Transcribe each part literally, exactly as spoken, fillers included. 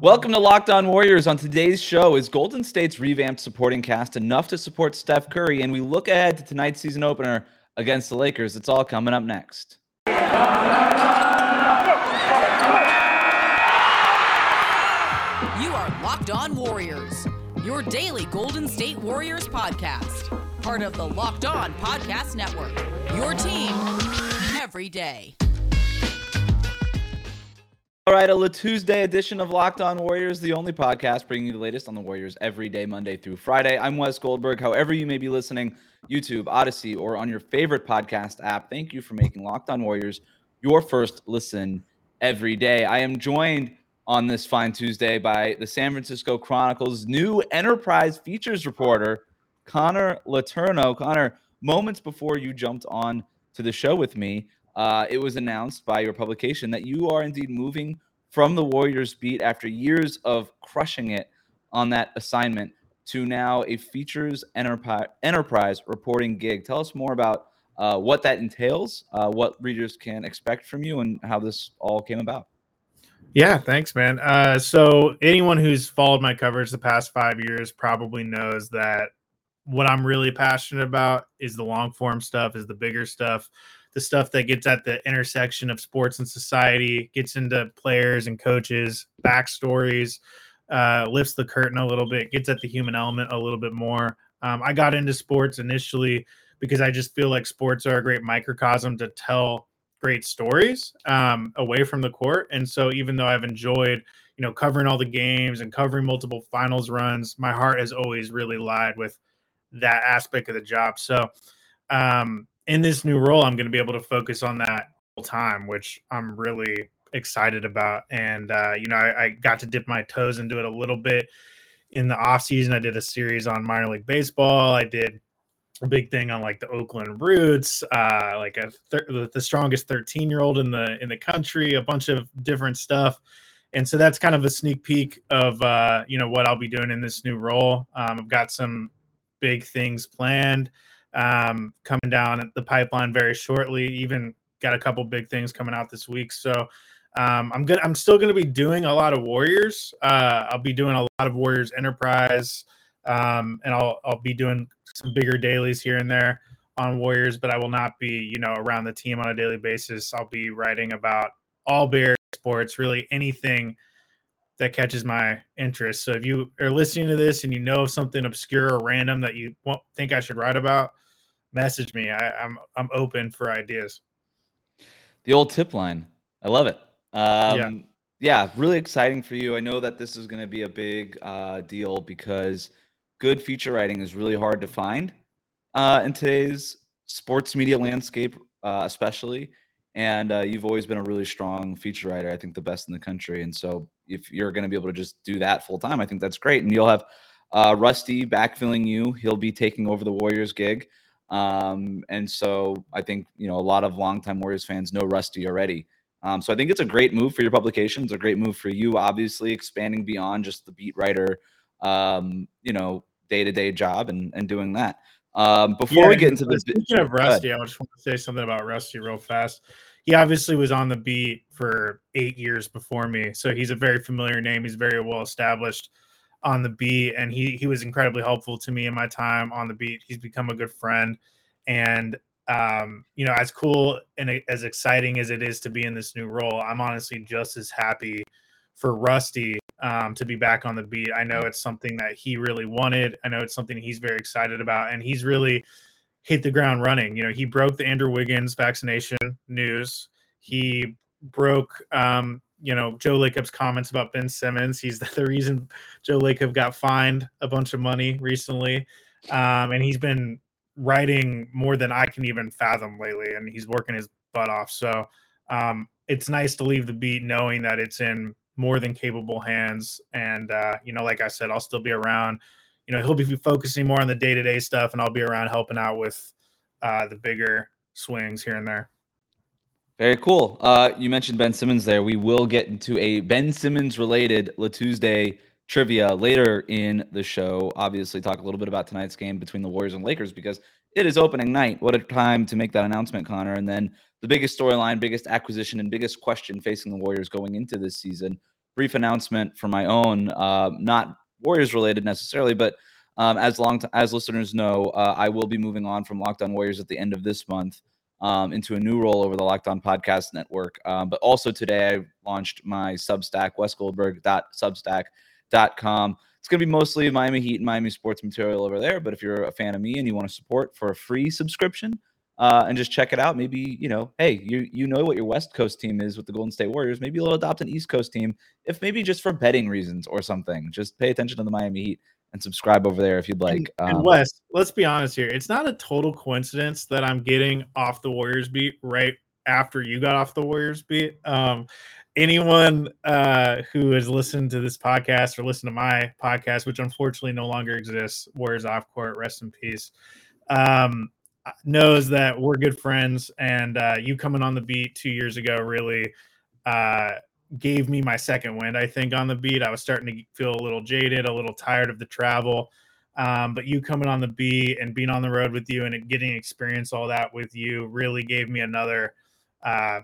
Welcome to Locked On Warriors. On today's show, is Golden State's revamped supporting cast enough to support Steph Curry? And we look ahead to tonight's season opener against the Lakers. It's all coming up next. You are Locked On Warriors, your daily Golden State Warriors podcast. Part of the Locked On Podcast Network, your team every day. All right, a La Tuesday edition of Locked On Warriors, the only podcast bringing you the latest on the Warriors every day, Monday through Friday. I'm Wes Goldberg. However you may be listening, YouTube, Odyssey, or on your favorite podcast app, thank you for making Locked On Warriors your first listen every day. I am joined on this fine Tuesday by the San Francisco Chronicle's new Enterprise Features reporter, Connor Letourneau. Connor, moments before you jumped on to the show with me, Uh, it was announced by your publication that you are indeed moving from the Warriors beat after years of crushing it on that assignment to now a features enterprise, enterprise reporting gig. Tell us more about uh, what that entails, uh, what readers can expect from you, and how this all came about. Yeah, thanks, man. Uh, so anyone who's followed my coverage the past five years probably knows that what I'm really passionate about is the long form stuff, is the bigger stuff. The stuff that gets at the intersection of sports and society, gets into players and coaches, backstories, uh, lifts the curtain a little bit, gets at the human element a little bit more. Um, I got into sports initially because I just feel like sports are a great microcosm to tell great stories um, away from the court. And so even though I've enjoyed, you know, covering all the games and covering multiple finals runs, my heart has always really lied with that aspect of the job. So, um, in this new role, I'm going to be able to focus on that full time, which I'm really excited about. And, uh, you know, I, I got to dip my toes into it a little bit in the off season. I did a series on minor league baseball. I did a big thing on like the Oakland roots, uh, like a thir- the strongest thirteen year old in the, in the country, a bunch of different stuff. And so that's kind of a sneak peek of, uh, you know, what I'll be doing in this new role. Um, I've got some big things planned. Um, coming down the pipeline very shortly. Even got a couple big things coming out this week. So um, I'm good. I'm still going to be doing a lot of Warriors. Uh, I'll be doing a lot of Warriors Enterprise, um, and I'll I'll be doing some bigger dailies here and there on Warriors. But I will not be, you know, around the team on a daily basis. I'll be writing about all Bear sports, really anything that catches my interest. So if you are listening to this and you know of something obscure or random that you won't think I should write about, message me. I, I'm I'm open for ideas. The old tip line. I love it. Um, yeah. yeah, really exciting for you. I know that this is going to be a big uh, deal because good feature writing is really hard to find uh, in today's sports media landscape, uh, especially. And uh, you've always been a really strong feature writer. I think the best in the country. And so if you're going to be able to just do that full time, I think that's great. And you'll have uh, Rusty backfilling you. He'll be taking over the Warriors gig. Um, and so I think, you know, a lot of longtime Warriors fans know Rusty already. Um, so I think it's a great move for your publication. It's a great move for you, obviously expanding beyond just the beat writer, um, you know, day-to-day job and, and doing that. Um, before yeah, we get into the speaking of Rusty, I just want to say something about Rusty real fast. He obviously was on the beat for eight years before me, so he's a very familiar name. He's very well established on the beat, and he he was incredibly helpful to me in my time on the beat. He's become a good friend, and um, you know, as cool and as exciting as it is to be in this new role, I'm honestly just as happy for Rusty um, to be back on the beat. I know it's something that he really wanted. I know it's something he's very excited about, and he's really hit the ground running. You know, he broke the Andrew Wiggins vaccination news. He broke, um, you know, Joe Lacob's comments about Ben Simmons. He's the, the reason Joe Lacob got fined a bunch of money recently. Um, and he's been writing more than I can even fathom lately, and he's working his butt off. So um, it's nice to leave the beat knowing that it's in more than capable hands. And, uh, you know, like I said, I'll still be around. You know, he'll be focusing more on the day-to-day stuff, and I'll be around helping out with uh, the bigger swings here and there. Very cool. Uh, you mentioned Ben Simmons there. We will get into a Ben Simmons-related La Tuesday trivia later in the show. Obviously, talk a little bit about tonight's game between the Warriors and Lakers because it is opening night. What a time to make that announcement, Connor. And then the biggest storyline, biggest acquisition, and biggest question facing the Warriors going into this season brief announcement for my own, uh, not Warriors related necessarily, but um, as long t- as listeners know, uh, I will be moving on from Locked On Warriors at the end of this month um, into a new role over the Locked On Podcast Network. Um, but also today I launched my Substack, wes goldberg dot substack dot com. It's going to be mostly Miami Heat and Miami sports material over there. But if you're a fan of me and you want to support for a free subscription uh, and just check it out, maybe, you know, hey, you you know what your West Coast team is with the Golden State Warriors. Maybe you'll adopt an East Coast team, if maybe just for betting reasons or something. Just pay attention to the Miami Heat and subscribe over there if you'd like. And, um, and Wes, let's be honest here. It's not a total coincidence that I'm getting off the Warriors beat right after you got off the Warriors beat. Um, anyone uh, who has listened to this podcast or listened to my podcast, which unfortunately no longer exists, Warriors Off Court, rest in peace, um, knows that we're good friends. And uh, you coming on the beat two years ago really uh, gave me my second wind, I think, on the beat. I was starting to feel a little jaded, a little tired of the travel. Um, but you coming on the beat and being on the road with you and getting experience, all that with you, really gave me another uh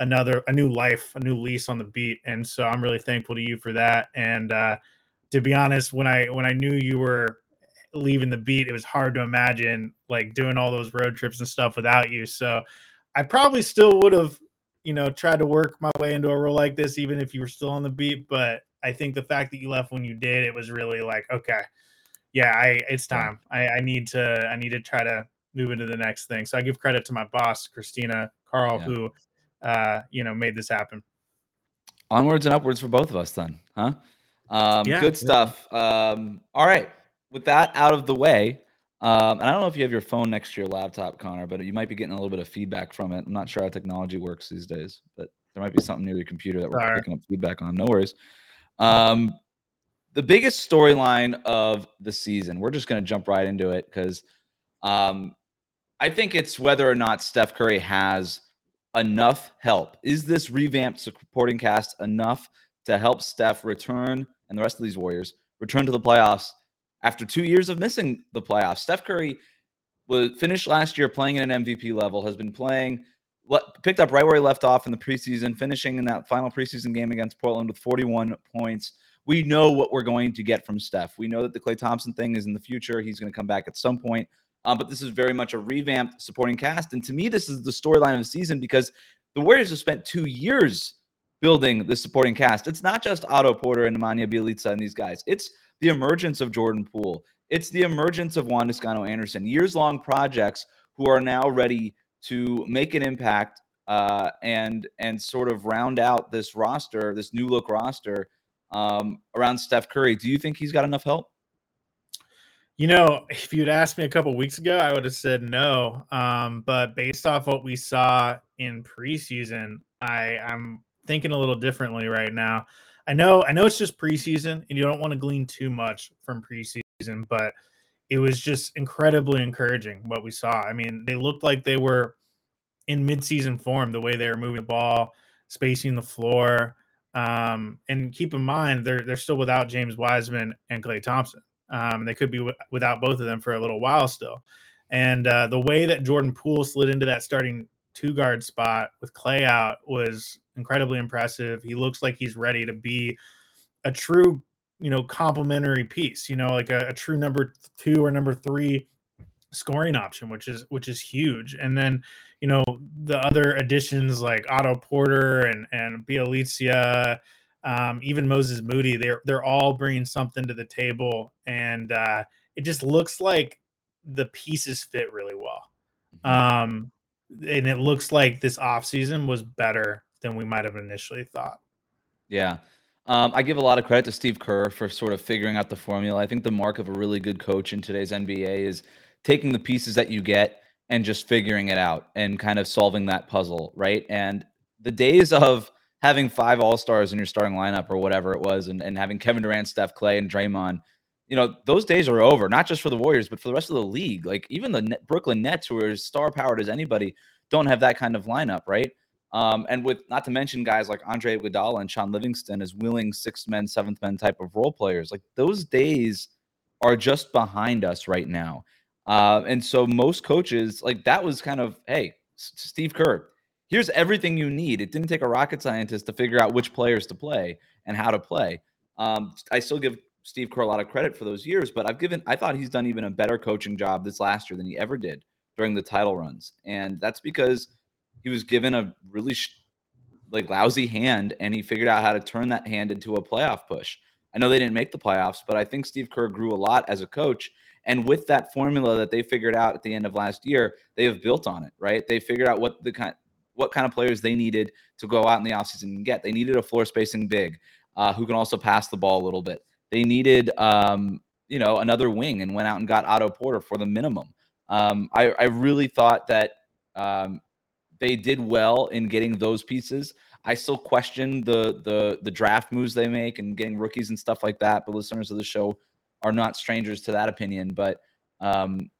another a new life, a new lease on the beat. And so I'm really thankful to you for that. And uh to be honest, when I when I knew you were leaving the beat, it was hard to imagine like doing all those road trips and stuff without you. So I probably still would have, you know, tried to work my way into a role like this, even if you were still on the beat. But I think the fact that you left when you did, it was really like, okay, yeah, I it's time. I, I need to I need to try to move into the next thing. So I give credit to my boss, Christina Carl, yeah. who, uh, you know, made this happen. Onwards and upwards for both of us then, huh? Um, yeah, good stuff. Yeah. Um, all right. With that out of the way, um, and I don't know if you have your phone next to your laptop, Connor, but you might be getting a little bit of feedback from it. I'm not sure how technology works these days, but there might be something near your computer that we're Sorry. picking up feedback on. No worries. Um, the biggest storyline of the season, we're just going to jump right into it because um, I think it's whether or not Steph Curry has enough help. Is this revamped supporting cast enough to help Steph return and the rest of these Warriors return to the playoffs after two years of missing the playoffs? Steph Curry was finished last year playing at an M V P level, has been playing, picked up right where he left off in the preseason, finishing in that final preseason game against Portland with forty-one points. We know what we're going to get from Steph. We know that the Klay Thompson thing is in the future. He's going to come back at some point. Um, but this is very much a revamped supporting cast. And to me, this is the storyline of the season because the Warriors have spent two years building the supporting cast. It's not just Otto Porter and Nemanja Bjelica and these guys. It's the emergence of Jordan Poole. It's the emergence of Juan Toscano-Anderson, years-long projects who are now ready to make an impact uh, and and sort of round out this roster, this new-look roster um, around Steph Curry. Do you think he's got enough help? You know, if you'd asked me a couple weeks ago, I would have said no. Um, but based off what we saw in preseason, I, I'm thinking a little differently right now. I know, I know it's just preseason, and you don't want to glean too much from preseason, but it was just incredibly encouraging what we saw. I mean, they looked like they were in midseason form, the way they were moving the ball, spacing the floor. Um, and keep in mind, they're they're still without James Wiseman and Klay Thompson. Um, they could be w- without both of them for a little while still. And uh, the way that Jordan Poole slid into that starting two-guard spot with Klay out was incredibly impressive. He looks like he's ready to be a true, you know, complementary piece, you know, like a, a true number two or number three scoring option, which is which is huge. And then, you know, the other additions like Otto Porter and, and Bjelica, Um, even Moses Moody, they're they're all bringing something to the table, and uh, it just looks like the pieces fit really well. Um, and it looks like this offseason was better than we might have initially thought. Yeah, um, I give a lot of credit to Steve Kerr for sort of figuring out the formula. I think the mark of a really good coach in today's N B A is taking the pieces that you get and just figuring it out and kind of solving that puzzle, right? And the days of having five all-stars in your starting lineup or whatever it was, and, and having Kevin Durant, Steph, Klay, and Draymond, you know, those days are over, not just for the Warriors, but for the rest of the league. Like, even the Net- Brooklyn Nets, who are as star-powered as anybody, don't have that kind of lineup, right? Um, and with, not to mention guys like Andre Iguodala and Sean Livingston as willing sixth men, seventh men type of role players. Like, those days are just behind us right now. Uh, and so most coaches, like, that was kind of, hey, S- Steve Kerr, here's everything you need. It didn't take a rocket scientist to figure out which players to play. and how to play. Um, I still give Steve Kerr a lot of credit for those years, but I've given, I thought he's done even a better coaching job this last year than he ever did during the title runs. And that's because he was given a really sh- like lousy hand, and he figured out how to turn that hand into a playoff push. I know they didn't make the playoffs, but I think Steve Kerr grew a lot as a coach. And with that formula that they figured out at the end of last year, they have built on it, right? They figured out what the kind, what kind of players they needed to go out in the offseason and get. They needed a floor spacing big uh, who can also pass the ball a little bit. They needed, um, you know, another wing, and went out and got Otto Porter for the minimum. Um, I, I really thought that um, they did well in getting those pieces. I still question the the the draft moves they make and getting rookies and stuff like that, but listeners of the show are not strangers to that opinion. But um,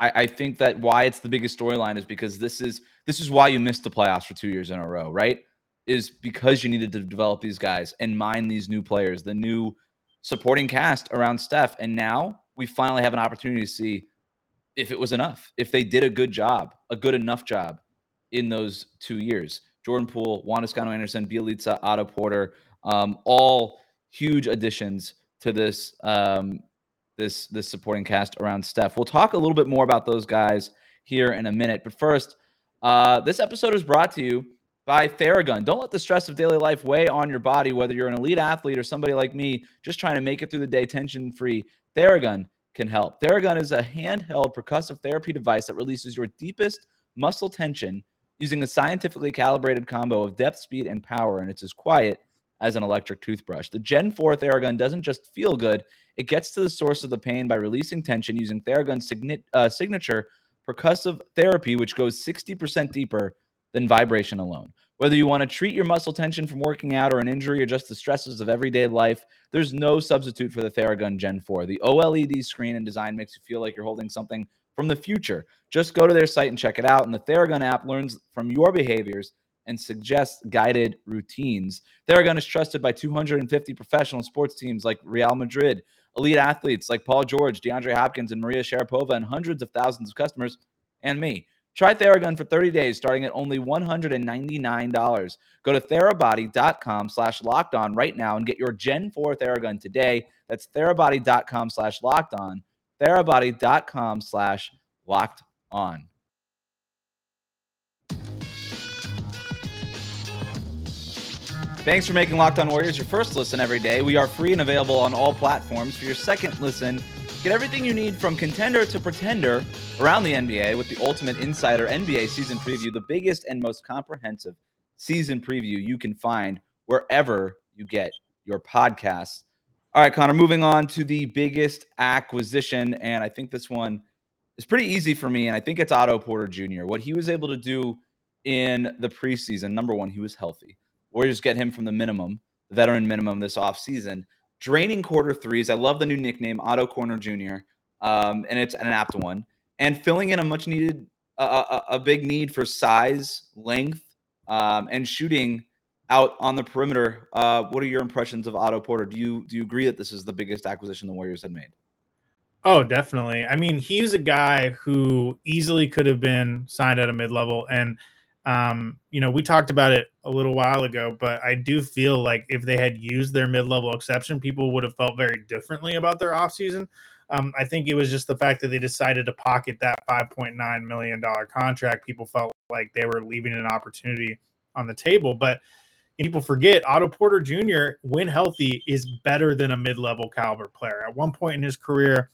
I, I think that why it's the biggest storyline is because this is this is why you missed the playoffs for two years in a row, right? Is because you needed to develop these guys and mine these new players, the new supporting cast around Steph. And now we finally have an opportunity to see if it was enough, if they did a good job, a good enough job in those two years. Jordan Poole, Juan Toscano-Anderson, Bjelica, Otto Porter, um, all huge additions to this um, this this supporting cast around Steph. We'll talk a little bit more about those guys here in a minute. But first, uh, this episode is brought to you by Theragun. Don't let the stress of daily life weigh on your body, whether you're an elite athlete or somebody like me just trying to make it through the day tension-free. Theragun can help. Theragun is a handheld percussive therapy device that releases your deepest muscle tension using a scientifically calibrated combo of depth, speed, and power, and it's as quiet as an electric toothbrush. The Gen four Theragun doesn't just feel good. It gets to the source of the pain by releasing tension using Theragun's sign- uh, signature percussive therapy, which goes sixty percent deeper than vibration alone. Whether you want to treat your muscle tension from working out or an injury or just the stresses of everyday life, there's no substitute for the Theragun Gen four. The OLED screen and design makes you feel like you're holding something from the future. Just go to their site and check it out, and the Theragun app learns from your behaviors and suggests guided routines. Theragun is trusted by two hundred fifty professional sports teams like Real Madrid, elite athletes like Paul George, DeAndre Hopkins, and Maria Sharapova, and hundreds of thousands of customers, and me. Try Theragun for thirty days, starting at only one hundred ninety-nine dollars. Go to therabody.com slash locked on right now and get your Gen four Theragun today. That's therabody.com slash locked on. Therabody.com slash locked on. Thanks for making Locked On Warriors your first listen every day. We are free and available on all platforms. For your second listen, get everything you need from contender to pretender around the N B A with the Ultimate Insider N B A Season Preview, the biggest and most comprehensive season preview you can find wherever you get your podcasts. All right, Connor, moving on to the biggest acquisition, and I think this one is pretty easy for me, and I think it's Otto Porter Junior What he was able to do in the preseason, number one, he was healthy. Warriors get him from the minimum, the veteran minimum this offseason. Draining quarter threes. I love the new nickname, Otto Corner Junior, um, and it's an apt one. And filling in a much-needed, uh, a, a big need for size, length, um, and shooting out on the perimeter. Uh, what are your impressions of Otto Porter? Do you do you agree that this is the biggest acquisition the Warriors had made? Oh, definitely. I mean, he's a guy who easily could have been signed at a mid-level, and Um, you know, we talked about it a little while ago, but I do feel like if they had used their mid-level exception, people would have felt very differently about their offseason. Um, I think it was just the fact that they decided to pocket that five point nine million dollars contract. People felt like they were leaving an opportunity on the table. But people forget Otto Porter Junior, when healthy, is better than a mid-level caliber player. At one point in his career,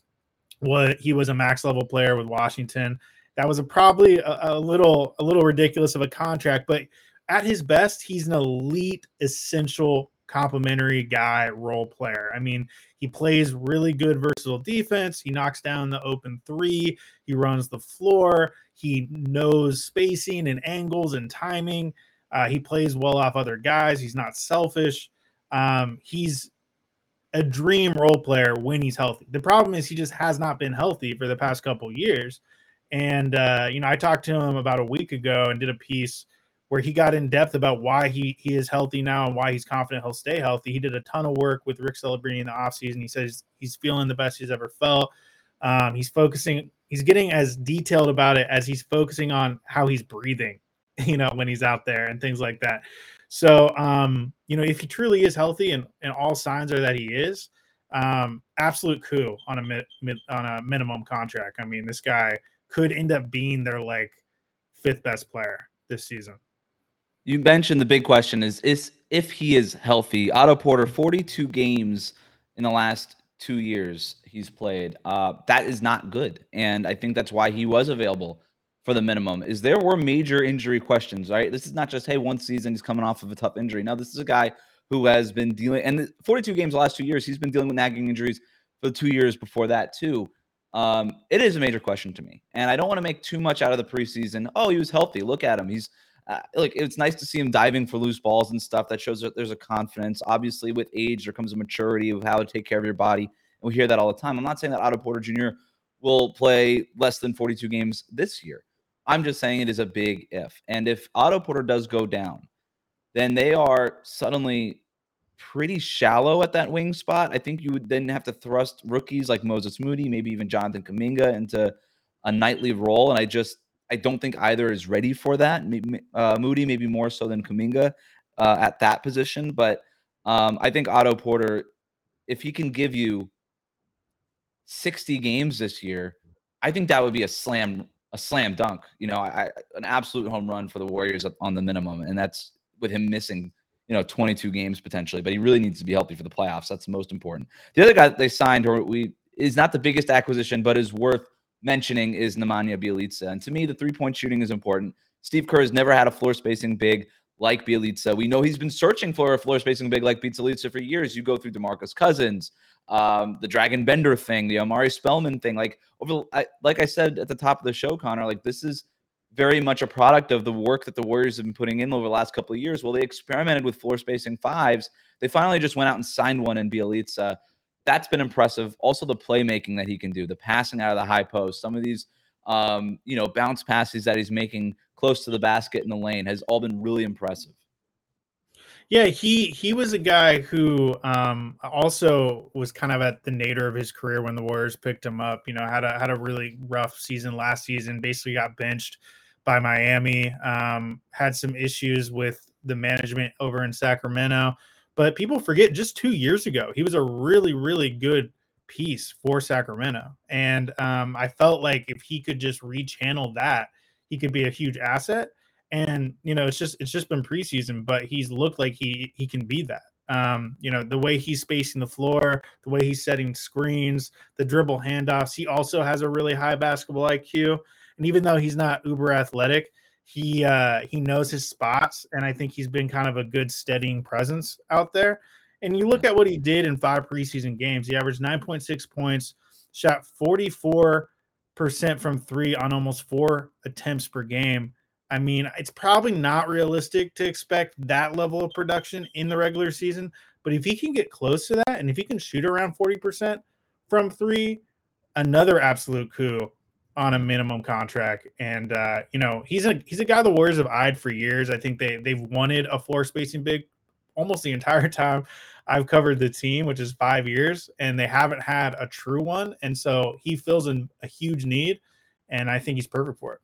what he was a max-level player with Washington. That was a probably a, a little a little ridiculous of a contract, but at his best, he's an elite, essential, complimentary guy, role player. I mean, he plays really good, versatile defense. He knocks down the open three. He runs the floor. He knows spacing and angles and timing. Uh, he plays well off other guys. He's not selfish. Um, he's a dream role player when he's healthy. The problem is he just has not been healthy for the past couple years. And, uh, you know, I talked to him about a week ago and did a piece where he got in depth about why he, he is healthy now and why he's confident he'll stay healthy. He did a ton of work with Rick Celebrini in the offseason. He says he's feeling the best he's ever felt. Um, he's focusing, he's getting as detailed about it as he's focusing on how he's breathing, you know, when he's out there and things like that. So, um, you know, if he truly is healthy, and, and all signs are that he is, um, absolute coup on a mi- mi- on a minimum contract. I mean, this guy could end up being their like fifth best player this season. You mentioned the big question is, is if he is healthy. Otto Porter, forty-two games in the last two years he's played. Uh, that is not good. And I think that's why he was available for the minimum, is there were major injury questions, right? This is not just, hey, one season he's coming off of a tough injury. No, this is a guy who has been dealing, and forty-two games the last two years, he's been dealing with nagging injuries for the two years before that too. Um, it is a major question to me. And I don't want to make too much out of the preseason. Oh, he was healthy. Look at him. He's Uh, like it's nice to see him diving for loose balls and stuff. That shows that there's a confidence. Obviously, with age, there comes a maturity of how to take care of your body. And we hear that all the time. I'm not saying that Otto Porter Junior will play less than forty-two games this year. I'm just saying it is a big if. And if Otto Porter does go down, then they are suddenly pretty shallow at that wing spot. I think you would then have to thrust rookies like Moses Moody, maybe even Jonathan Kuminga, into a nightly role. And I just I don't think either is ready for that. Uh, Moody maybe more so than Kuminga uh, at that position. But um, I think Otto Porter, if he can give you sixty games this year, I think that would be a slam a slam dunk. You know, I, an absolute home run for the Warriors on the minimum. And that's with him missing, you know, twenty-two games potentially. But he really needs to be healthy for the playoffs. That's the most important. The other guy that they signed or we is not the biggest acquisition, but is worth mentioning is Nemanja Bjelica. And to me, the three-point shooting is important. Steve Kerr has never had a floor-spacing big like Bjelica. We know he's been searching for a floor-spacing big like Bjelica for years. You go through DeMarcus Cousins, um, the Dragon Bender thing, the Omari Spellman thing. Like over, I, like I said at the top of the show, Connor, like this is very much a product of the work that the Warriors have been putting in over the last couple of years. Well, they experimented with floor-spacing fives. They finally just went out and signed one in Bjelica. That's been impressive. Also, the playmaking that he can do, the passing out of the high post, some of these, um, you know, bounce passes that he's making close to the basket in the lane has all been really impressive. Yeah, he he was a guy who um, also was kind of at the nadir of his career when the Warriors picked him up. You know, had a had a really rough season last season. Basically, got benched by Miami. Um, had some issues with the management over in Sacramento. But people forget just two years ago, he was a really, really good piece for Sacramento. And um, I felt like if he could just rechannel that, he could be a huge asset. And, you know, it's just it's just been preseason, but he's looked like he he can be that. Um, you know, the way he's spacing the floor, the way he's setting screens, the dribble handoffs. He also has a really high basketball I Q. And even though he's not uber athletic, He uh, he knows his spots, and I think he's been kind of a good steadying presence out there. And you look at what he did in five preseason games. He averaged nine point six points, shot forty-four percent from three on almost four attempts per game. I mean, it's probably not realistic to expect that level of production in the regular season, but if he can get close to that, and if he can shoot around forty percent from three, another absolute coup on a minimum contract. And, uh, you know, he's a, he's a guy the Warriors have eyed for years. I think they, they've wanted a floor spacing big almost the entire time I've covered the team, which is five years, and they haven't had a true one. And so he fills in a huge need, and I think he's perfect for it.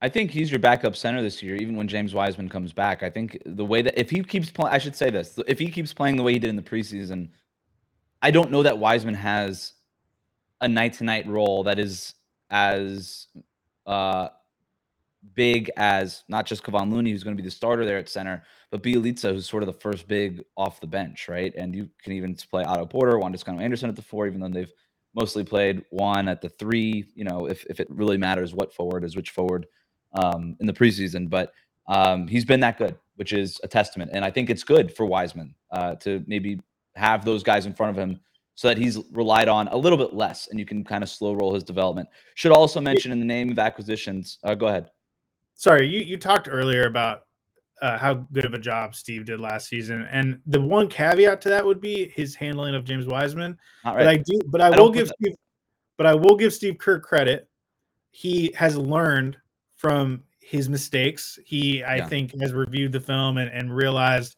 I think he's your backup center this year, even when James Wiseman comes back. I think the way that if he keeps playing, I should say this, if he keeps playing the way he did in the preseason, I don't know that Wiseman has a night-to-night role that is as uh, big as not just Kevon Looney, who's going to be the starter there at center, but Bjelica, who's sort of the first big off the bench, right? And you can even play Otto Porter, Juan Toscano-Anderson at the four, even though they've mostly played Juan at the three, you know, if, if it really matters what forward is which forward um, in the preseason. But um, he's been that good, which is a testament. And I think it's good for Wiseman uh, to maybe have those guys in front of him so that he's relied on a little bit less, and you can kind of slow roll his development. Should also mention in the name of acquisitions, uh, go ahead. Sorry, you, you talked earlier about uh, how good of a job Steve did last season, and the one caveat to that would be his handling of James Wiseman. All right. But I do, but I, I will give Steve, but I will give Steve Kerr credit. He has learned from his mistakes. He, I yeah. think, has reviewed the film and, and realized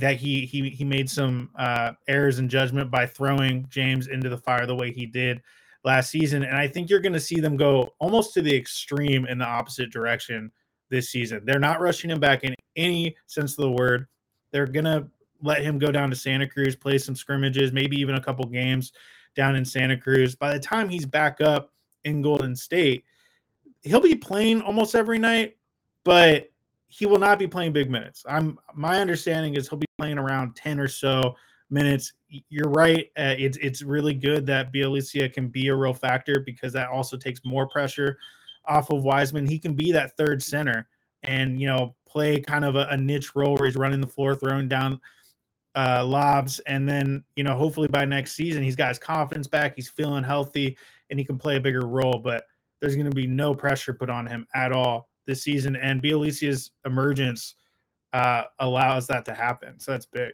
that he he he made some uh, errors in judgment by throwing James into the fire the way he did last season. And I think you're going to see them go almost to the extreme in the opposite direction this season. They're not rushing him back in any sense of the word. They're going to let him go down to Santa Cruz, play some scrimmages, maybe even a couple games down in Santa Cruz. By the time he's back up in Golden State, he'll be playing almost every night, but he will not be playing big minutes. I'm my understanding is he'll be playing around ten or so minutes. You're right. Uh, it's it's really good that Bjelica can be a real factor, because that also takes more pressure off of Wiseman. He can be that third center and, you know, play kind of a, a niche role where he's running the floor, throwing down uh, lobs. And then, you know, hopefully by next season, he's got his confidence back, he's feeling healthy, and he can play a bigger role. But there's going to be no pressure put on him at all this season. And Bjelicia's emergence uh, allows that to happen. So that's big.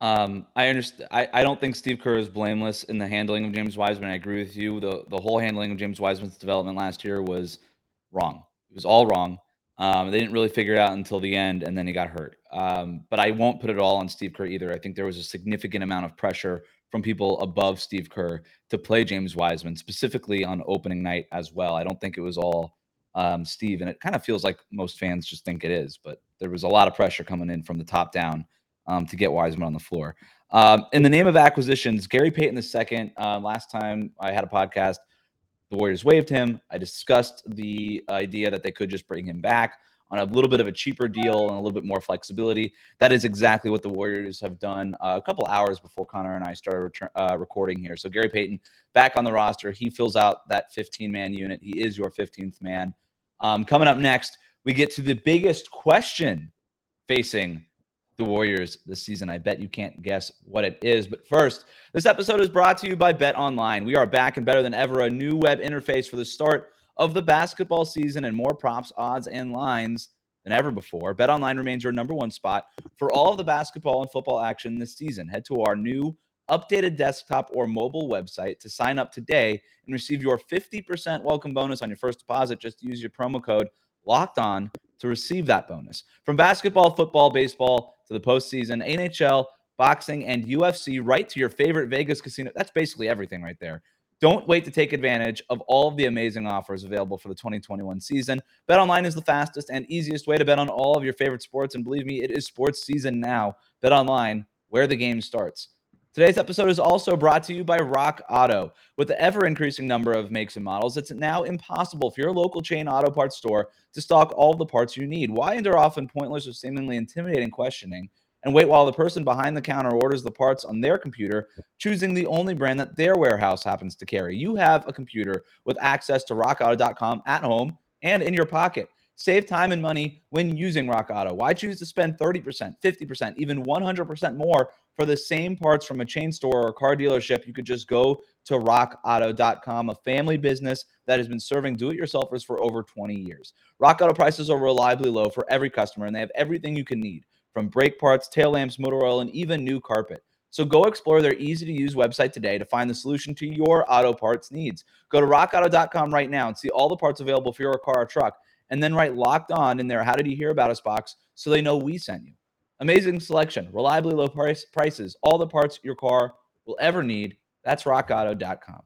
Um, I understand. I, I don't think Steve Kerr is blameless in the handling of James Wiseman. I agree with you. The the whole handling of James Wiseman's development last year was wrong. It was all wrong. Um, they didn't really figure it out until the end, and then he got hurt. Um, but I won't put it all on Steve Kerr either. I think there was a significant amount of pressure from people above Steve Kerr to play James Wiseman, specifically on opening night as well. I don't think it was all um, Steve, and it kind of feels like most fans just think it is, but there was a lot of pressure coming in from the top down um, to get Wiseman on the floor. Um, in the name of acquisitions, Gary Payton the second, uh, last time I had a podcast, the Warriors waived him. I discussed the idea that they could just bring him back on a little bit of a cheaper deal and a little bit more flexibility. That is exactly what the Warriors have done uh, a couple hours before Connor and I started return, uh, recording here. So Gary Payton back on the roster. He fills out that fifteen-man unit. He is your fifteenth man. Um, coming up next, we get to the biggest question facing the Warriors this season. I bet you can't guess what it is. But first, this episode is brought to you by Bet Online. We are back and better than ever. A new web interface for the start of the basketball season and more props, odds, and lines than ever before. BetOnline remains your number one spot for all of the basketball and football action this season. Head to our new updated desktop or mobile website to sign up today and receive your fifty percent welcome bonus on your first deposit. Just use your promo code LOCKEDON to receive that bonus. From basketball, football, baseball, to the postseason, N H L, boxing, and U F C, right to your favorite Vegas casino. That's basically everything right there. Don't wait to take advantage of all of the amazing offers available for the twenty twenty-one season. BetOnline is the fastest and easiest way to bet on all of your favorite sports, and believe me, it is sports season now. BetOnline, where the game starts. Today's episode is also brought to you by Rock Auto. With the ever-increasing number of makes and models, it's now impossible for your local chain auto parts store to stock all the parts you need. Why endure often pointless or seemingly intimidating questioning and wait while the person behind the counter orders the parts on their computer, choosing the only brand that their warehouse happens to carry? You have a computer with access to rock auto dot com at home and in your pocket. Save time and money when using Rock Auto. Why choose to spend thirty percent, fifty percent, even one hundred percent more for the same parts from a chain store or car dealership? You could just go to rock auto dot com, a family business that has been serving do-it-yourselfers for over twenty years. Rock Auto prices are reliably low for every customer, and they have everything you can need, from brake parts, tail lamps, motor oil, and even new carpet. So go explore their easy-to-use website today to find the solution to your auto parts needs. Go to rock auto dot com right now and see all the parts available for your car or truck, and then write Locked On in their How Did You Hear About Us box so they know we sent you. Amazing selection, reliably low price, prices, all the parts your car will ever need. That's rock auto dot com.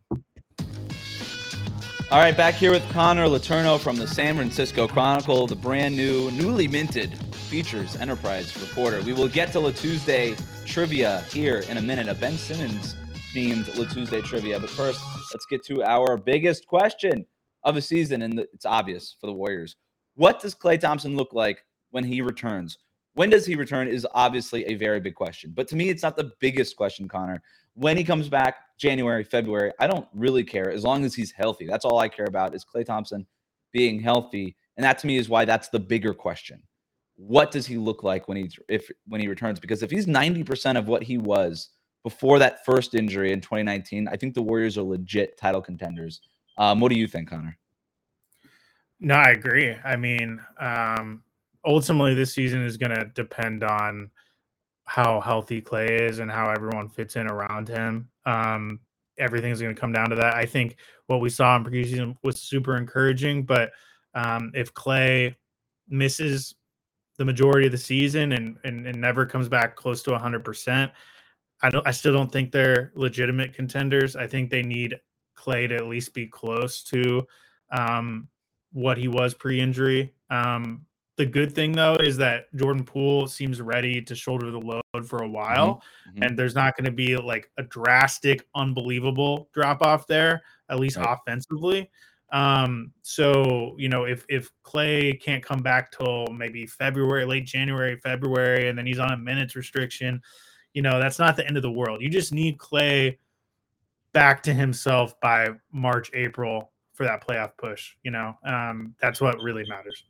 All right, back here with Connor Letourneau from the San Francisco Chronicle, the brand new, newly minted Features Enterprise reporter. We will get to La Tuesday trivia here in a minute, a Ben Simmons themed La Tuesday trivia. But first, let's get to our biggest question of the season, and it's obvious for the Warriors. What does Klay Thompson look like when he returns? When does he return is obviously a very big question. But to me, it's not the biggest question, Connor. When he comes back, January, February, I don't really care as long as he's healthy. That's all I care about is Klay Thompson being healthy. And that to me is why that's the bigger question. What does he look like when he's if when he returns? Because if he's ninety percent of what he was before that first injury in twenty nineteen, I think the Warriors are legit title contenders. Um, what do you think, Connor? No, I agree. I mean, um, ultimately, this season is going to depend on how healthy Klay is and how everyone fits in around him. Um, everything's going to come down to that. I think what we saw in preseason was super encouraging, but um, if Klay misses the majority of the season and, and and never comes back close to one hundred percent, I don't. I still don't think they're legitimate contenders. I think they need Klay to at least be close to um, what he was pre-injury. Um, The good thing, though, is that Jordan Poole seems ready to shoulder the load for a while, mm-hmm. and there's not going to be like a drastic, unbelievable drop-off there, at least right. offensively. Um, so, you know, if if Klay can't come back till maybe February, late January, February, and then he's on a minutes restriction, you know, that's not the end of the world. You just need Klay back to himself by March, April for that playoff push. You know, um, that's what really matters.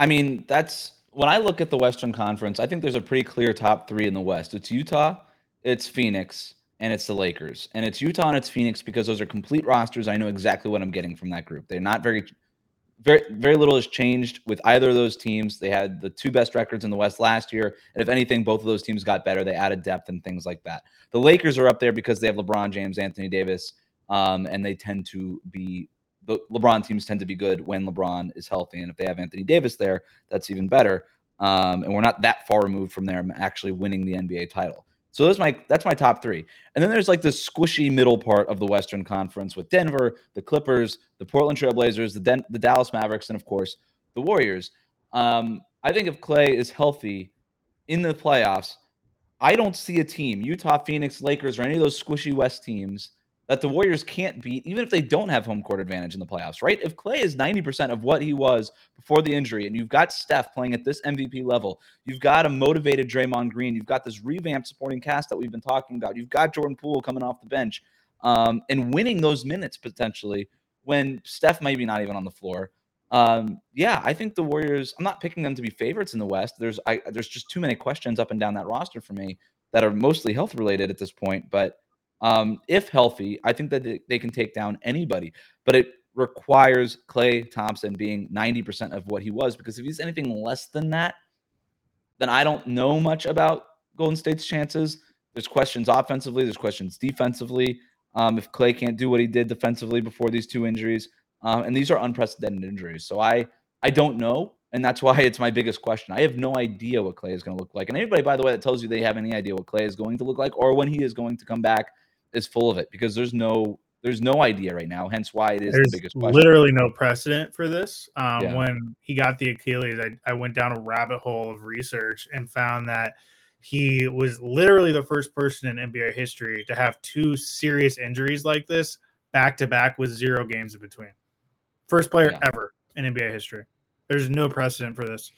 I mean, that's when I look at the Western Conference, I think there's a pretty clear top three in the West. It's Utah, it's Phoenix, and it's the Lakers. And it's Utah and it's Phoenix because those are complete rosters. I know exactly what I'm getting from that group. They're not very, very, very little has changed with either of those teams. They had the two best records in the West last year. And if anything, both of those teams got better. They added depth and things like that. The Lakers are up there because they have LeBron James, Anthony Davis, um, and they tend to be the LeBron teams tend to be good when LeBron is healthy. And if they have Anthony Davis there, that's even better. Um, and we're not that far removed from there actually winning the N B A title. So those my, that's my top three. And then there's like the squishy middle part of the Western Conference with Denver, the Clippers, the Portland Trail Blazers, the, Den- the Dallas Mavericks, and of course the Warriors. Um, I think if Klay is healthy in the playoffs, I don't see a team, Utah, Phoenix, Lakers, or any of those squishy West teams that the Warriors can't beat, even if they don't have home court advantage in the playoffs, right? If Klay is ninety percent of what he was before the injury, and you've got Steph playing at this M V P level, you've got a motivated Draymond Green, you've got this revamped supporting cast that we've been talking about, you've got Jordan Poole coming off the bench, um, and winning those minutes potentially when Steph may be not even on the floor. Um, yeah, I think the Warriors, I'm not picking them to be favorites in the West. There's I, there's just too many questions up and down that roster for me that are mostly health-related at this point, but Um, if healthy, I think that they can take down anybody, but it requires Klay Thompson being ninety percent of what he was, because if he's anything less than that, then I don't know much about Golden State's chances. There's questions offensively. There's questions defensively. Um, if Klay can't do what he did defensively before these two injuries, um, and these are unprecedented injuries. So I, I don't know. And that's why it's my biggest question. I have no idea what Klay is going to look like. And anybody, by the way, that tells you they have any idea what Klay is going to look like or when he is going to come back is full of it, because there's no there's no idea right now, hence why it is there's the biggest question. Literally no precedent for this. Um, yeah. When he got the Achilles, I, I went down a rabbit hole of research and found that he was literally the first person in N B A history to have two serious injuries like this back-to-back with zero games in between. First player yeah. ever in N B A history. There's no precedent for this.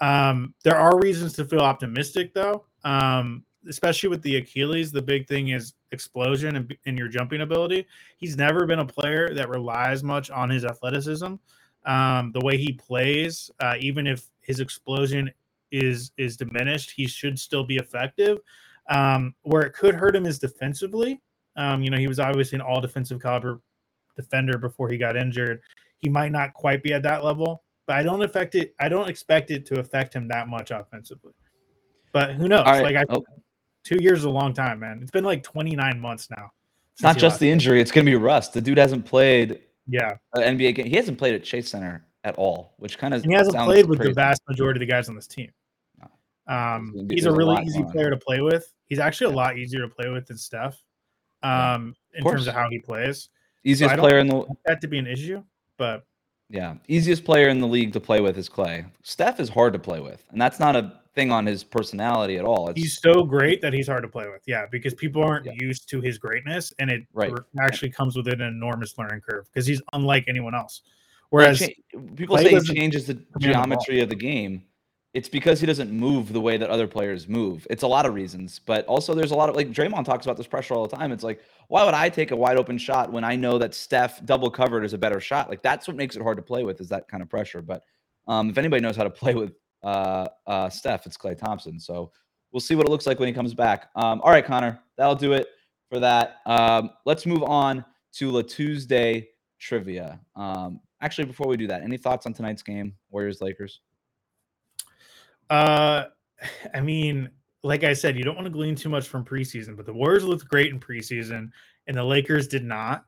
Um, there are reasons to feel optimistic, though. Um, especially with the Achilles, the big thing is explosion and, and your jumping ability. He's never been a player that relies much on his athleticism. Um, the way he plays, uh, even if his explosion is is diminished, he should still be effective. Um, where it could hurt him is defensively. Um, you know, he was obviously an all-defensive caliber defender before he got injured. He might not quite be at that level, but I don't affect it. I don't expect it to affect him that much offensively. But who knows? Right. Like I. Oh. Two years is a long time, man. It's been like twenty-nine months now. It's not just the injury. It's going to be rust. The dude hasn't played yeah. an N B A game. He hasn't played at Chase Center at all, which kind of and he hasn't played with the vast majority of the guys on this team. No. Um, be, he's a really a easy player to play with. He's actually yeah. a lot easier to play with than Steph um, yeah. in terms of how he plays. Easiest so player in the – that to be an issue, but – Yeah. Easiest player in the league to play with is Klay. Steph is hard to play with, and that's not a – thing on his personality at all. It's, he's so great that he's hard to play with. Yeah, because people aren't yeah. used to his greatness, and it right. actually comes with an enormous learning curve because he's unlike anyone else. Whereas change, people say he changes the geometry the of the game. It's because he doesn't move the way that other players move. It's a lot of reasons, but also there's a lot of, like, Draymond talks about this pressure all the time. It's like, why would I take a wide open shot when I know that Steph double covered is a better shot? Like, that's what makes it hard to play with, is that kind of pressure. But um, if anybody knows how to play with Uh, uh, Steph, it's Klay Thompson. So we'll see what it looks like when he comes back. Um, all right, Connor, that'll do it for that. Um, let's move on to La Tuesday trivia. Um, actually, before we do that, any thoughts on tonight's game, Warriors Lakers? Uh, I mean, like I said, you don't want to glean too much from preseason, but the Warriors looked great in preseason, and the Lakers did not.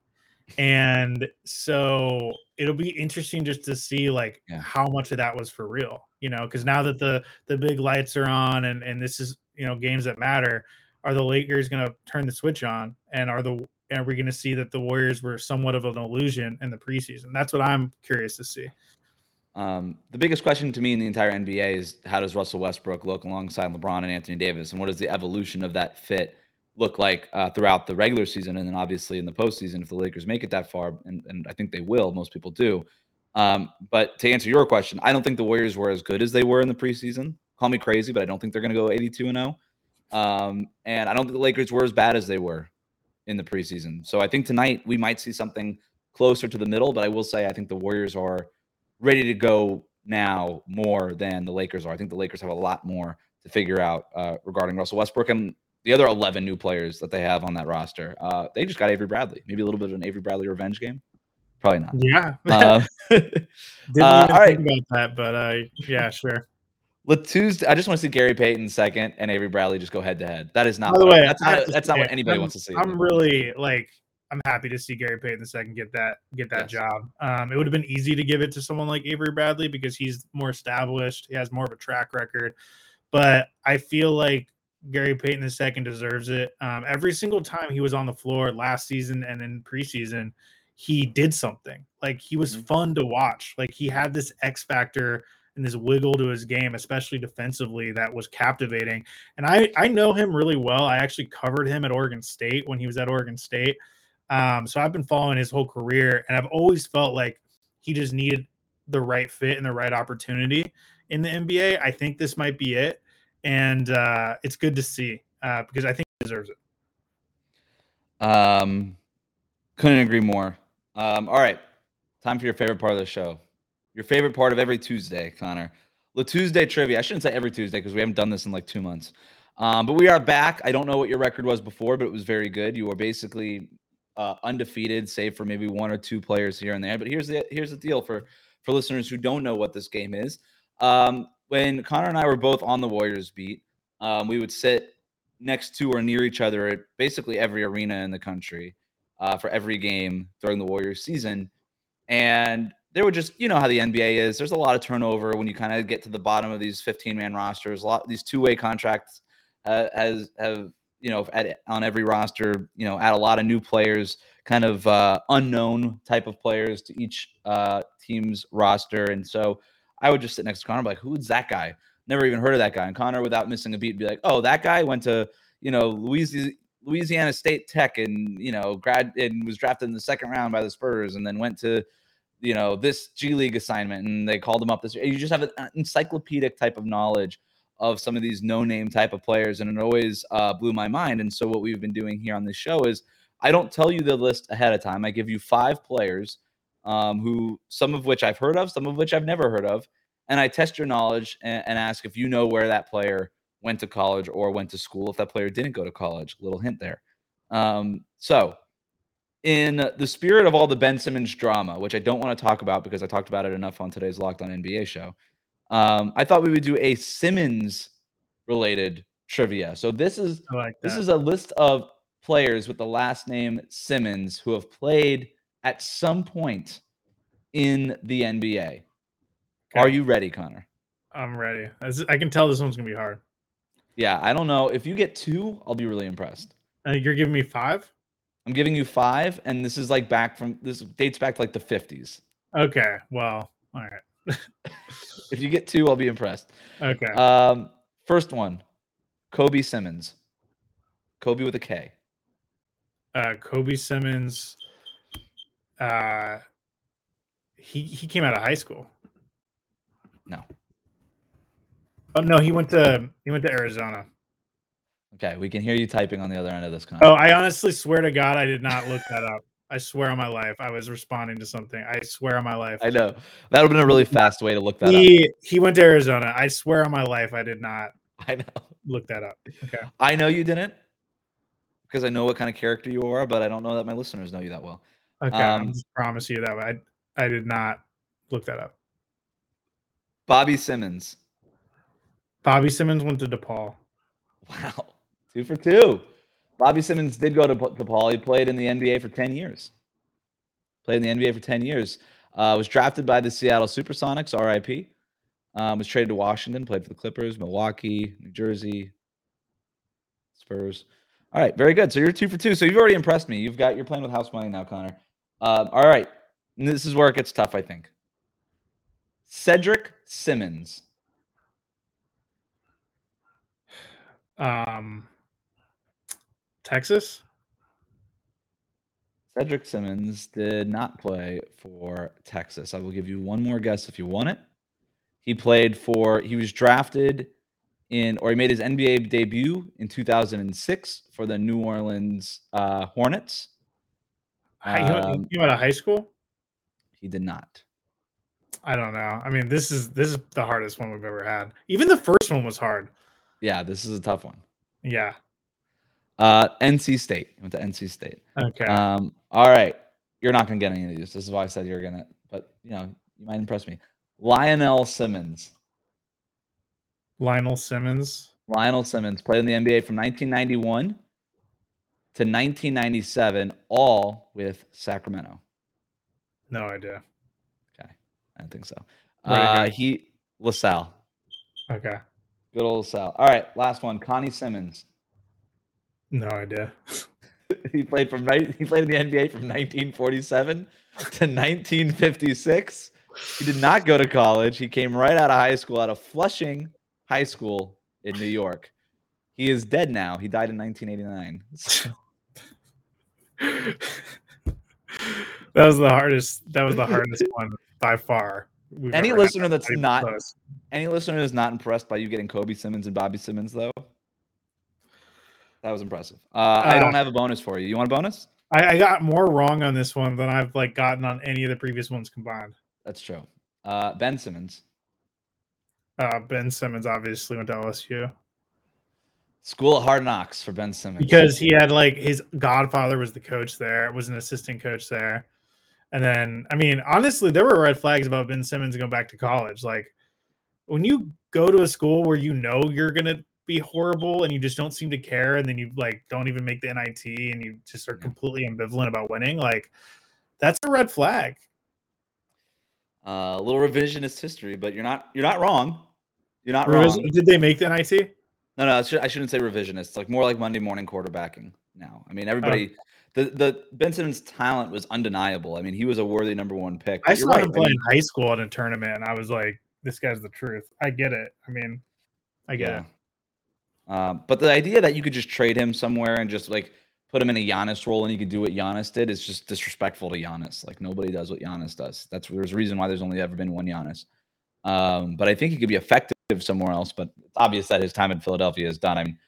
And so it'll be interesting just to see, like, yeah. how much of that was for real. You know, because now that the the big lights are on and, and this is, you know, games that matter, are the Lakers going to turn the switch on? And are the are we going to see that the Warriors were somewhat of an illusion in the preseason? That's what I'm curious to see. Um, the biggest question to me in the entire N B A is, how does Russell Westbrook look alongside LeBron and Anthony Davis? And what does the evolution of that fit look like uh, throughout the regular season? And then obviously in the postseason, if the Lakers make it that far, and, and I think they will, most people do. Um, but to answer your question, I don't think the Warriors were as good as they were in the preseason. Call me crazy, but I don't think they're going to go eighty-two and oh. Um, and I don't think the Lakers were as bad as they were in the preseason. So I think tonight we might see something closer to the middle, but I will say I think the Warriors are ready to go now more than the Lakers are. I think the Lakers have a lot more to figure out uh, regarding Russell Westbrook and the other eleven new players that they have on that roster. Uh, they just got Avery Bradley. Maybe a little bit of an Avery Bradley revenge game. Probably not. Yeah. Uh, Didn't uh, even all right. think about that, but uh, yeah, sure. Letourneau, I just want to see Gary Payton second and Avery Bradley just go head to head. That is not. By the way, I, that's not, that's not what anybody I'm, wants to see. I'm really like I'm happy to see Gary Payton the second get that get that yes. job. Um, it would have been easy to give it to someone like Avery Bradley because he's more established, he has more of a track record. But I feel like Gary Payton the second deserves it. Um, every single time he was on the floor last season and in preseason, he did something. Like he was mm-hmm. fun to watch. Like he had this X factor and this wiggle to his game, especially defensively, that was captivating. And I, I know him really well. I actually covered him at Oregon State when he was at Oregon State. Um, so I've been following his whole career, and I've always felt like he just needed the right fit and the right opportunity in the N B A. I think this might be it, and uh, it's good to see uh, because I think he deserves it. Um, couldn't agree more. Um, all right, time for your favorite part of the show. Your favorite part of every Tuesday, Connor. The Tuesday trivia. I shouldn't say every Tuesday because we haven't done this in like two months. Um, but we are back. I don't know what your record was before, but it was very good. You were basically uh, undefeated, save for maybe one or two players here and there. But here's the here's the deal for, for listeners who don't know what this game is. Um, when Connor and I were both on the Warriors beat, um, we would sit next to or near each other at basically every arena in the country uh, for every game during the Warriors season. And there were just, you know how the N B A is. There's a lot of turnover when you kind of get to the bottom of these fifteen-man rosters. A lot these two-way contracts uh, has have you know at, on every roster. You know, add a lot of new players, kind of uh, unknown type of players to each uh, team's roster. And so I would just sit next to Connor, and be like, "Who's that guy? Never even heard of that guy." And Connor, without missing a beat, be like, "Oh, that guy went to you know Louisiana." Louisiana State Tech and, you know, grad and was drafted in the second round by the Spurs and then went to, you know, this G League assignment and they called him up this year. You just have an encyclopedic type of knowledge of some of these no name type of players. And it always uh, blew my mind. And so what we've been doing here on this show is I don't tell you the list ahead of time. I give you five players um, who, some of which I've heard of, some of which I've never heard of. And I test your knowledge and, and ask if you know where that player went to college or went to school if that player didn't go to college. Little hint there. Um, so in the spirit of all the Ben Simmons drama, which I don't want to talk about because I talked about it enough on today's Locked On N B A show, um, I thought we would do a Simmons-related trivia. So this is I like that. This is a list of players with the last name Simmons who have played at some point in the N B A. Okay. Are you ready, Connor? I'm ready. I can tell this one's going to be hard. Yeah, I don't know. If you get two, I'll be really impressed. Uh, you're giving me five? I'm giving you five, and this is like back from this dates back to like the fifties. Okay. Well, all right. If you get two, I'll be impressed. Okay. Um, first one, Kobe Simmons. Kobe with a K. Uh, Kobe Simmons. Uh, he he came out of high school. No. Oh no, he went to he went to Arizona. Okay, we can hear you typing on the other end of this conversation. Oh, I honestly swear to God, I did not look that up. I swear on my life, I was responding to something. I swear on my life. I know that would have been a really fast way to look that he, up. He went to Arizona. I swear on my life, I did not. I know. Look that up. Okay. I know you didn't because I know what kind of character you are, but I don't know that my listeners know you that well. Okay, um, I just promise you that I I did not look that up. Bobby Simmons. Bobby Simmons went to DePaul. Wow. Two for two. Bobby Simmons did go to DePaul. He played in the N B A for ten years. Played in the N B A for ten years. Uh, was drafted by the Seattle Supersonics, R I P. Um, was traded to Washington, played for the Clippers, Milwaukee, New Jersey, Spurs. All right, very good. So you're two for two. So you've already impressed me. You've got, you're playing with house money now, Connor. Uh, all right. And this is where it gets tough, I think. Cedric Simmons. Um, Texas? Cedric Simmons did not play for Texas. I will give you one more guess if you want it. He played for, he was drafted in, or he made his N B A debut in two thousand six for the New Orleans uh, Hornets. Um, he went to high school? He did not. I don't know. I mean, this is this is the hardest one we've ever had. Even the first one was hard. Yeah, this is a tough one. Yeah. Uh, N C State. He went to N C State. Okay. Um, all right. You're not going to get any of these. This is why I said you're going to, but, you know, you might impress me. Lionel Simmons. Lionel Simmons. Lionel Simmons played in the N B A from nineteen ninety-one to nineteen ninety-seven, all with Sacramento. No idea. Okay. I don't think so. Uh, he, LaSalle. Okay. Good old LaSalle. All right. Last one. Connie Simmons. No idea. he played from he played in the N B A from nineteen forty-seven to nineteen fifty-six. He did not go to college. He came right out of high school, out of Flushing High School in New York. He is dead now. He died in nineteen eighty-nine. So. That was the hardest. That was the hardest one by far. Any listener that's not close. any listener that's not impressed by you getting Kobe Simmons and Bobby Simmons, though, that was impressive. Uh, uh, I don't have a bonus for you. You want a bonus? I, I got more wrong on this one than I've like gotten on any of the previous ones combined. That's true. Uh, Ben Simmons. Uh, Ben Simmons obviously went to L S U. School of Hard Knocks for Ben Simmons. Because he had like his godfather was the coach there, was an assistant coach there. And then, I mean, honestly, there were red flags about Ben Simmons going back to college. Like when you go to a school where you know you're going to be horrible and you just don't seem to care, and then you like don't even make the N I T and you just are completely ambivalent about winning, like that's a red flag. Uh, a little revisionist history, but you're not you're not wrong. You're not Revis- wrong. Did they make the N I T? No, no, I shouldn't say revisionist. It's like more like Monday morning quarterbacking now. I mean, everybody, oh. the, the Ben Simmons' talent was undeniable. I mean, he was a worthy number one pick. I saw right, him play I mean, in high school in a tournament, and I was like, this guy's the truth. I get it. I mean, I get yeah. it. Uh, but the idea that you could just trade him somewhere and just like put him in a Giannis role and he could do what Giannis did is just disrespectful to Giannis. Like nobody does what Giannis does. That's there's a reason why there's only ever been one Giannis. Um, but I think he could be effective somewhere else. But it's obvious that his time in Philadelphia is done. I mean,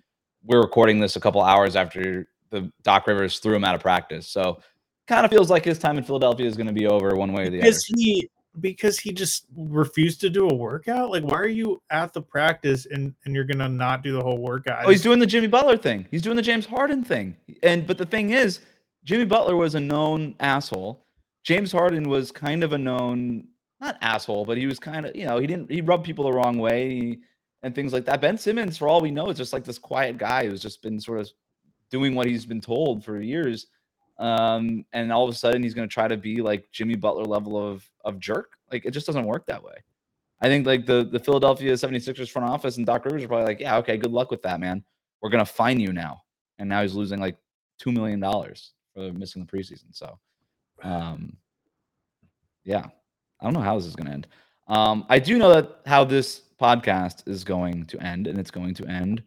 we're recording this a couple hours after the Doc Rivers threw him out of practice. So kind of feels like his time in Philadelphia is going to be over one way or the because other. He, because he just refused to do a workout? Like, why are you at the practice and, and you're going to not do the whole workout? Oh, he's doing the Jimmy Butler thing. He's doing the James Harden thing. And but the thing is, Jimmy Butler was a known asshole. James Harden was kind of a known, not asshole, but he was kind of, you know, he didn't, he rubbed people the wrong way and things like that. Ben Simmons, for all we know, is just like this quiet guy who's just been sort of doing what he's been told for years. Um, and all of a sudden he's going to try to be like Jimmy Butler level of, of jerk. Like it just doesn't work that way. I think like the, the Philadelphia 76ers front office and Doc Rivers are probably like, yeah, okay, good luck with that, man. We're going to fine you now. And now he's losing like two million dollars for missing the preseason. So, um, yeah, I don't know how this is going to end. Um, I do know that how this podcast is going to end, and it's going to end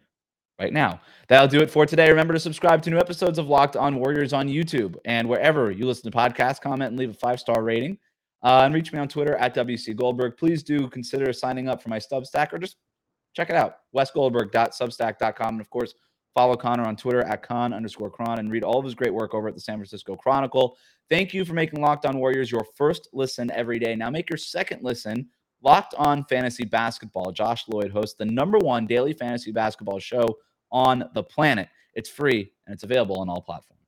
right now. That'll do it for today. Remember to subscribe to new episodes of Locked On Warriors on YouTube and wherever you listen to podcasts. Comment and leave a five-star rating. Uh, and reach me on Twitter at W C Goldberg. Please do consider signing up for my Substack, or just check it out, wes goldberg dot substack dot com. And, of course, follow Connor on Twitter at con underscore cron and read all of his great work over at the San Francisco Chronicle. Thank you for making Locked On Warriors your first listen every day. Now make your second listen Locked On Fantasy Basketball. Josh Lloyd hosts the number one daily fantasy basketball show on the planet. It's free and it's available on all platforms.